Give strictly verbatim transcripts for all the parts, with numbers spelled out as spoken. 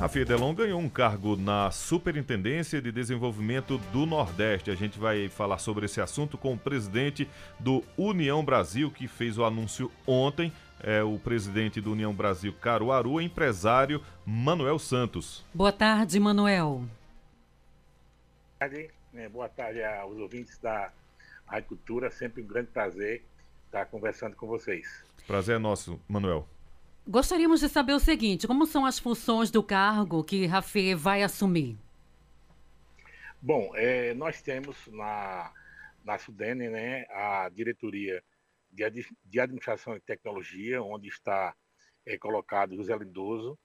Rafael Dellon ganhou um cargo na Superintendência de Desenvolvimento do Nordeste. A gente vai falar sobre esse assunto com o presidente do União Brasil, que fez o anúncio ontem. É o presidente do União Brasil Caruaru, empresário Manuel Santos. Boa tarde, Manuel. Boa tarde, é, boa tarde aos ouvintes da Rádio Cultura. Sempre um grande prazer estar conversando com vocês. Prazer é nosso, Manuel. Gostaríamos de saber o seguinte: como são as funções do cargo que Rafael vai assumir? Bom, é, nós temos na, na Sudene, né, a diretoria de, de administração e tecnologia, onde está é, colocado José Lindoso,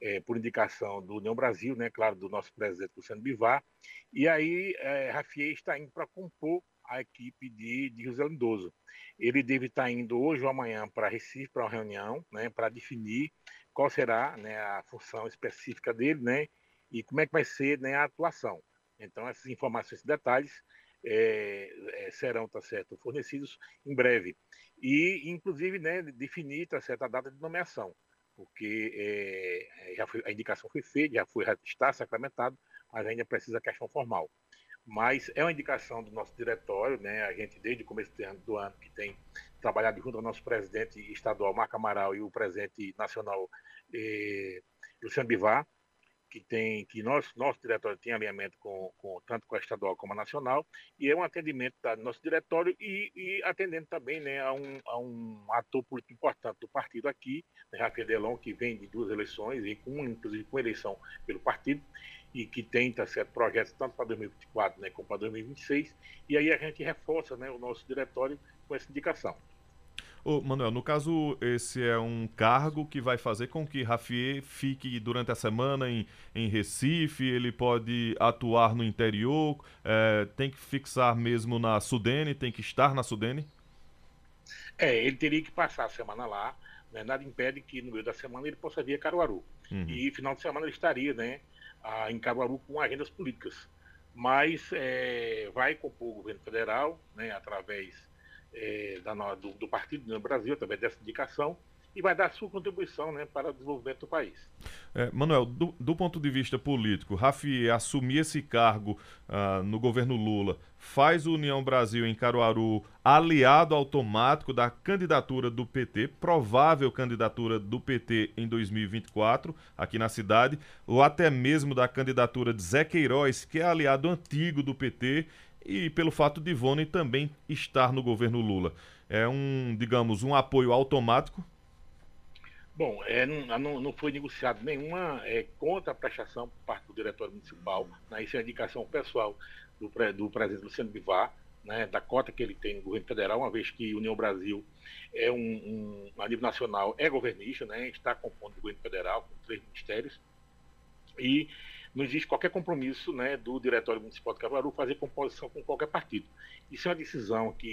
é, por indicação do União Brasil, né, claro, do nosso presidente Luciano Bivar. E aí é, Rafael está indo para compor a equipe de, de José Lindoso. Ele deve estar indo hoje ou amanhã para Recife, para uma reunião, né, para definir qual será, né, a função específica dele, né, e como é que vai ser, né, a atuação. Então, essas informações, esses detalhes é, é, serão, tá certo, fornecidos em breve. E, inclusive, né, definir, tá certo, a data de nomeação, porque é, já foi, a indicação foi feita, já, foi, já está sacramentado, mas ainda precisa a questão formal. Mas é uma indicação do nosso diretório, né? A gente, desde o começo do ano, que tem trabalhado junto ao nosso presidente estadual, Marco Amaral, e o presidente nacional, eh, Luciano Bivar, que, tem, que nosso, nosso diretório tem alinhamento com, com, tanto com a estadual como a nacional, e é um atendimento do nosso diretório e, e atendendo também, né, a, um, a um ator político importante do partido aqui, né, Rafael Dellon, que vem de duas eleições, e com, inclusive com eleição pelo partido, e que tem, tá certo, projetos tanto para dois mil e vinte e quatro, né, como para dois mil e vinte e seis, e aí a gente reforça, né, o nosso diretório com essa indicação. Ô, Manuel, no caso, esse é um cargo que vai fazer com que Rafael fique durante a semana em, em Recife, ele pode atuar no interior, é, tem que fixar mesmo na Sudene, tem que estar na Sudene? É, ele teria que passar a semana lá, né, nada impede que no meio da semana ele possa vir a Caruaru. Uhum. E final de semana ele estaria, né, em Caruaru com agendas políticas, mas é, vai compor o governo federal, né, através é, da, do, do Partido do Brasil, através dessa indicação, e vai dar sua contribuição, né, para o desenvolvimento do país. É, Manuel, do, do ponto de vista político, Rafael assumir esse cargo ah, no governo Lula faz o União Brasil em Caruaru aliado automático da candidatura do P T, provável candidatura do P T em dois mil e vinte e quatro, aqui na cidade, ou até mesmo da candidatura de Zé Queiroz, que é aliado antigo do P T, e pelo fato de Ivone também estar no governo Lula. É um, digamos, um apoio automático? Bom, é, não, não foi negociado nenhuma é, contraprestação por parte do diretório municipal, né? Isso é uma indicação pessoal do, do presidente Luciano Bivar, né, da cota que ele tem no governo federal, uma vez que União Brasil, é um, um, a nível nacional, é governista, né, está compondo o governo federal com três ministérios, e não existe qualquer compromisso, né, do diretório municipal de Caruaru fazer composição com qualquer partido. Isso é uma decisão que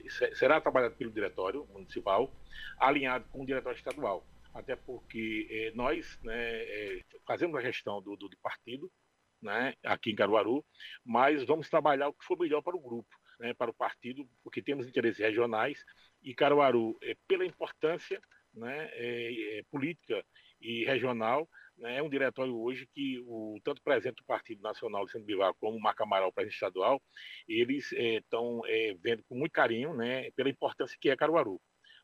e, será trabalhada pelo diretório municipal, alinhado com o diretório estadual. Até porque eh, nós, né, eh, fazemos a gestão do, do, do partido, né, aqui em Caruaru, mas vamos trabalhar o que for melhor para o grupo, né, para o partido, porque temos interesses regionais, e Caruaru, eh, pela importância, né, eh, política e regional, é um diretório hoje que o, tanto o presidente do Partido Nacional, Luciano Bivar, como o Marco Amaral, o presidente estadual, eles estão é, é, vendo com muito carinho, né, pela importância que é Caruaru,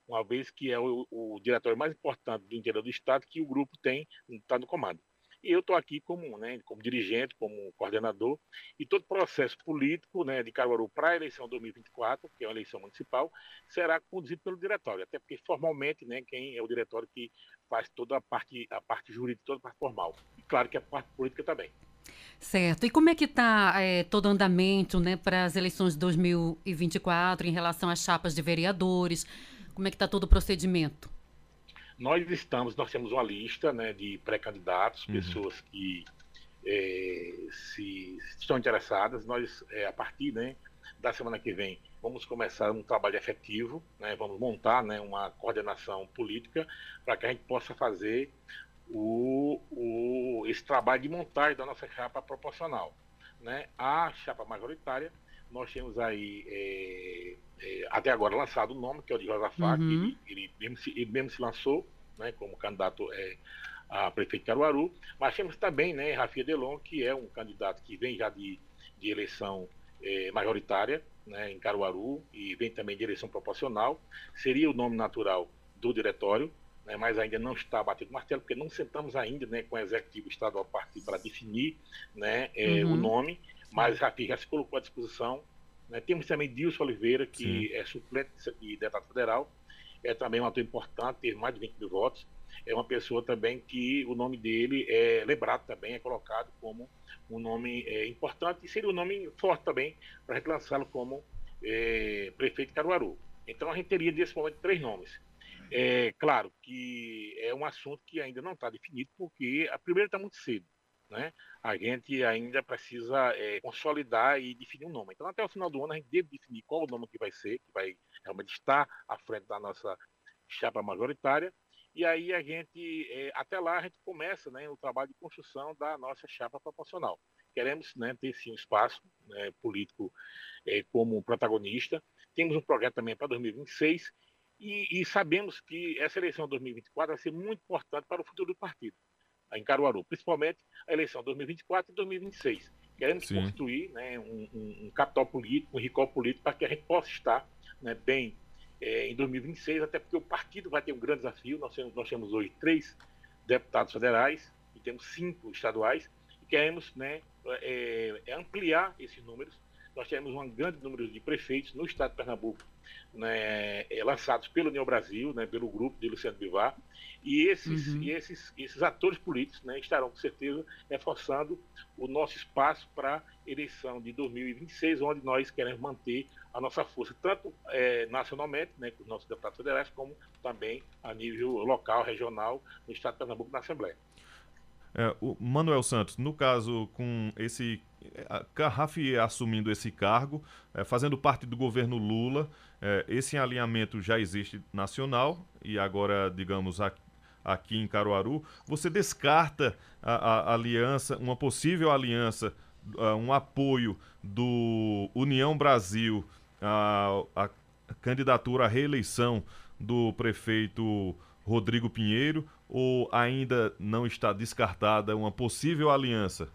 uma vez que é o, o diretório mais importante do interior do estado que o grupo tem, está no comando. E eu estou aqui como, né, como dirigente, como coordenador, e todo o processo político, né, de Caruaru para a eleição dois mil e vinte e quatro, que é uma eleição municipal, será conduzido pelo diretório, até porque formalmente, né, quem é o diretório que faz toda a parte, a parte jurídica, toda a parte formal, e claro que a parte política também. Certo. E como é que está é, todo o andamento, né, para as eleições de dois mil e vinte e quatro em relação às chapas de vereadores? Como é que está todo o procedimento? Nós estamos, nós temos uma lista, né, de pré-candidatos, uhum, pessoas que é, se, se estão interessadas. Nós, é, a partir, né, da semana que vem, vamos começar um trabalho efetivo, né, vamos montar, né, uma coordenação política para que a gente possa fazer o, o, esse trabalho de montagem da nossa chapa proporcional, né? A chapa majoritária, nós temos aí, é, é, até agora, lançado o nome, que é o de Josafá, uhum, que ele, ele, mesmo se, ele mesmo se lançou, né, como candidato é, a prefeito de Caruaru, mas temos também, né, Rafael Dellon, que é um candidato que vem já de, de eleição eh, majoritária, né, em Caruaru, e vem também de eleição proporcional, seria o nome natural do diretório, né, mas ainda não está batido o martelo, porque não sentamos ainda, né, com o executivo estadual para definir, né, eh, uhum. o nome, mas Rafael já se colocou à disposição. Né, temos também Dilson Oliveira, que Sim. é suplente de deputado federal, é também um ator importante, teve mais de vinte mil votos, é uma pessoa também que o nome dele é lembrado também, é colocado como um nome é, importante, e seria um nome forte também para lançá-lo como é, prefeito de Caruaru. Então a gente teria nesse momento três nomes. É claro que é um assunto que ainda não está definido, porque a primeira está muito cedo, né? A gente ainda precisa é, consolidar e definir um nome. Então até o final do ano a gente deve definir qual o nome que vai ser, que vai realmente estar à frente da nossa chapa majoritária. E aí a gente, é, até lá, a gente começa, né, o trabalho de construção da nossa chapa proporcional. Queremos, né, ter sim um espaço, né, político é, como protagonista. Temos um projeto também para dois mil e vinte e seis e, e sabemos que essa eleição de dois mil e vinte e quatro vai ser muito importante para o futuro do partido, em Caruaru, principalmente a eleição de dois mil e vinte e quatro e dois mil e vinte e seis. Queremos sim. construir, né, um, um capital político, um recol político, para que a gente possa estar, né, bem É, em dois mil e vinte e seis, até porque o partido vai ter um grande desafio. Nós temos, nós temos hoje três deputados federais e temos cinco estaduais, e queremos, né, é, ampliar esses números. Nós temos um grande número de prefeitos no estado de Pernambuco, né, é, lançados pelo União Brasil, né, pelo grupo de Luciano Bivar, e esses, uhum. e esses, esses atores políticos, né, estarão com certeza reforçando o nosso espaço para a eleição de dois mil e vinte e seis, onde nós queremos manter a nossa força, tanto é, nacionalmente, né, com os nossos deputados federais, como também a nível local, regional, no estado de Pernambuco, na Assembleia. É, o Manuel Santos, no caso, com esse Rafael assumindo esse cargo, é, fazendo parte do governo Lula, é, esse alinhamento já existe nacional e agora, digamos, aqui, aqui em Caruaru, você descarta a, a aliança, uma possível aliança, a, um apoio do União Brasil à, à candidatura à reeleição do prefeito Rodrigo Pinheiro, ou ainda não está descartada uma possível aliança?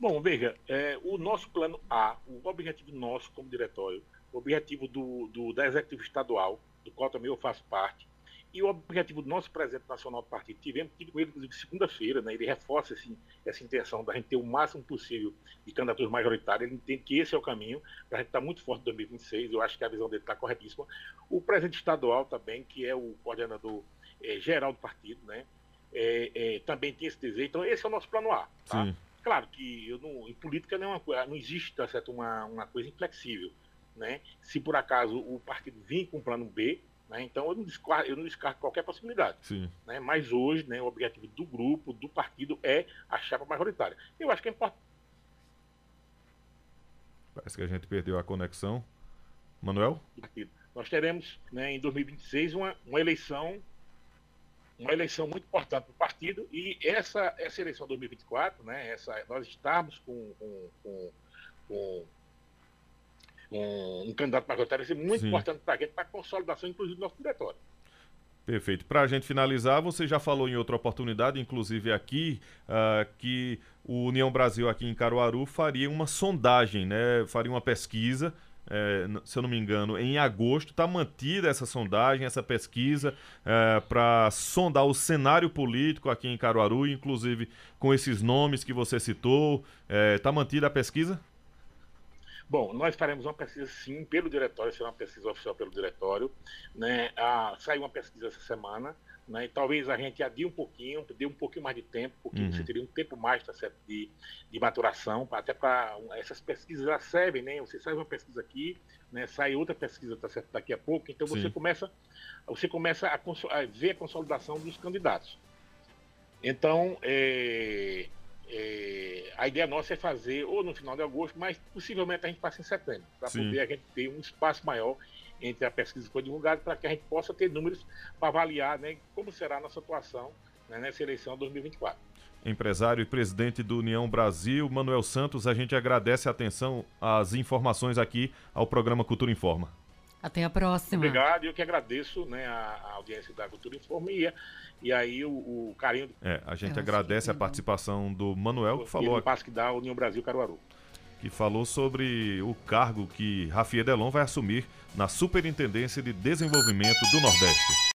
Bom, veja, é, o nosso plano A, o objetivo nosso como diretório, o objetivo do, do, da executiva estadual, do qual também eu faço parte, e o objetivo do nosso presidente nacional do partido, tivemos tive com ele, inclusive, segunda-feira, né, ele reforça assim, essa intenção da gente ter o máximo possível de candidaturas majoritárias, ele entende que esse é o caminho, para a gente estar muito forte em dois mil e vinte e seis, eu acho que a visão dele está corretíssima. O presidente estadual também, que é o coordenador é, geral do partido, né, é, é, também tem esse desejo, então esse é o nosso plano A, tá? Sim. Claro que eu não, em política não, é uma, não existe, tá certo, uma, uma coisa inflexível, né? Se por acaso o partido vir com um plano B, né, então eu não descarto, eu não descarto qualquer possibilidade. Sim. Né? Mas hoje, né, o objetivo do grupo, do partido, é a chapa majoritária. Eu acho que é importante. Parece que a gente perdeu a conexão. Manuel? Nós teremos, né, em dois mil e vinte e seis uma, uma eleição... uma eleição muito importante para o partido, e essa, essa eleição de dois mil e vinte e quatro, né, essa, nós estarmos com, com, com, com, com um candidato majoritário, vai ser muito Sim. importante para a gente, para a consolidação, inclusive, do nosso diretório. Perfeito. Para a gente finalizar, você já falou em outra oportunidade, inclusive aqui, uh, que o União Brasil aqui em Caruaru faria uma sondagem, né, faria uma pesquisa, É, se eu não me engano, em agosto. Está mantida essa sondagem, essa pesquisa, é, para sondar o cenário político aqui em Caruaru, inclusive com esses nomes que você citou. Está é, mantida a pesquisa? Bom, nós faremos uma pesquisa sim pelo diretório, será uma pesquisa oficial pelo diretório, né? Ah, saiu uma pesquisa essa semana, né? E talvez a gente adie um pouquinho, dê um pouquinho mais de tempo, porque uhum. você teria um tempo mais, tá certo, de, de maturação, até para essas pesquisas já servem, né? Você sai uma pesquisa aqui, né? Sai outra pesquisa, tá certo, daqui a pouco, então você Sim. começa, você começa a, cons- a ver a consolidação dos candidatos. Então, é, é, a ideia nossa é fazer ou no final de agosto, mas possivelmente a gente passa em setembro, para poder a gente ter um espaço maior entre a pesquisa que foi divulgada, para que a gente possa ter números para avaliar, né, como será a nossa atuação, né, nessa eleição de dois mil e vinte e quatro. Empresário e presidente do União Brasil, Manuel Santos, a gente agradece a atenção, as informações aqui ao programa Cultura Informa. Até a próxima. Obrigado, eu que agradeço, né, a, a audiência da Cultura Informa e, e aí o, o carinho... Do... É, a gente eu agradece a participação do Manuel, que falou... O passo que dá a União Brasil Caruaru. Que falou sobre o cargo que Rafael Dellon vai assumir na Superintendência de Desenvolvimento do Nordeste.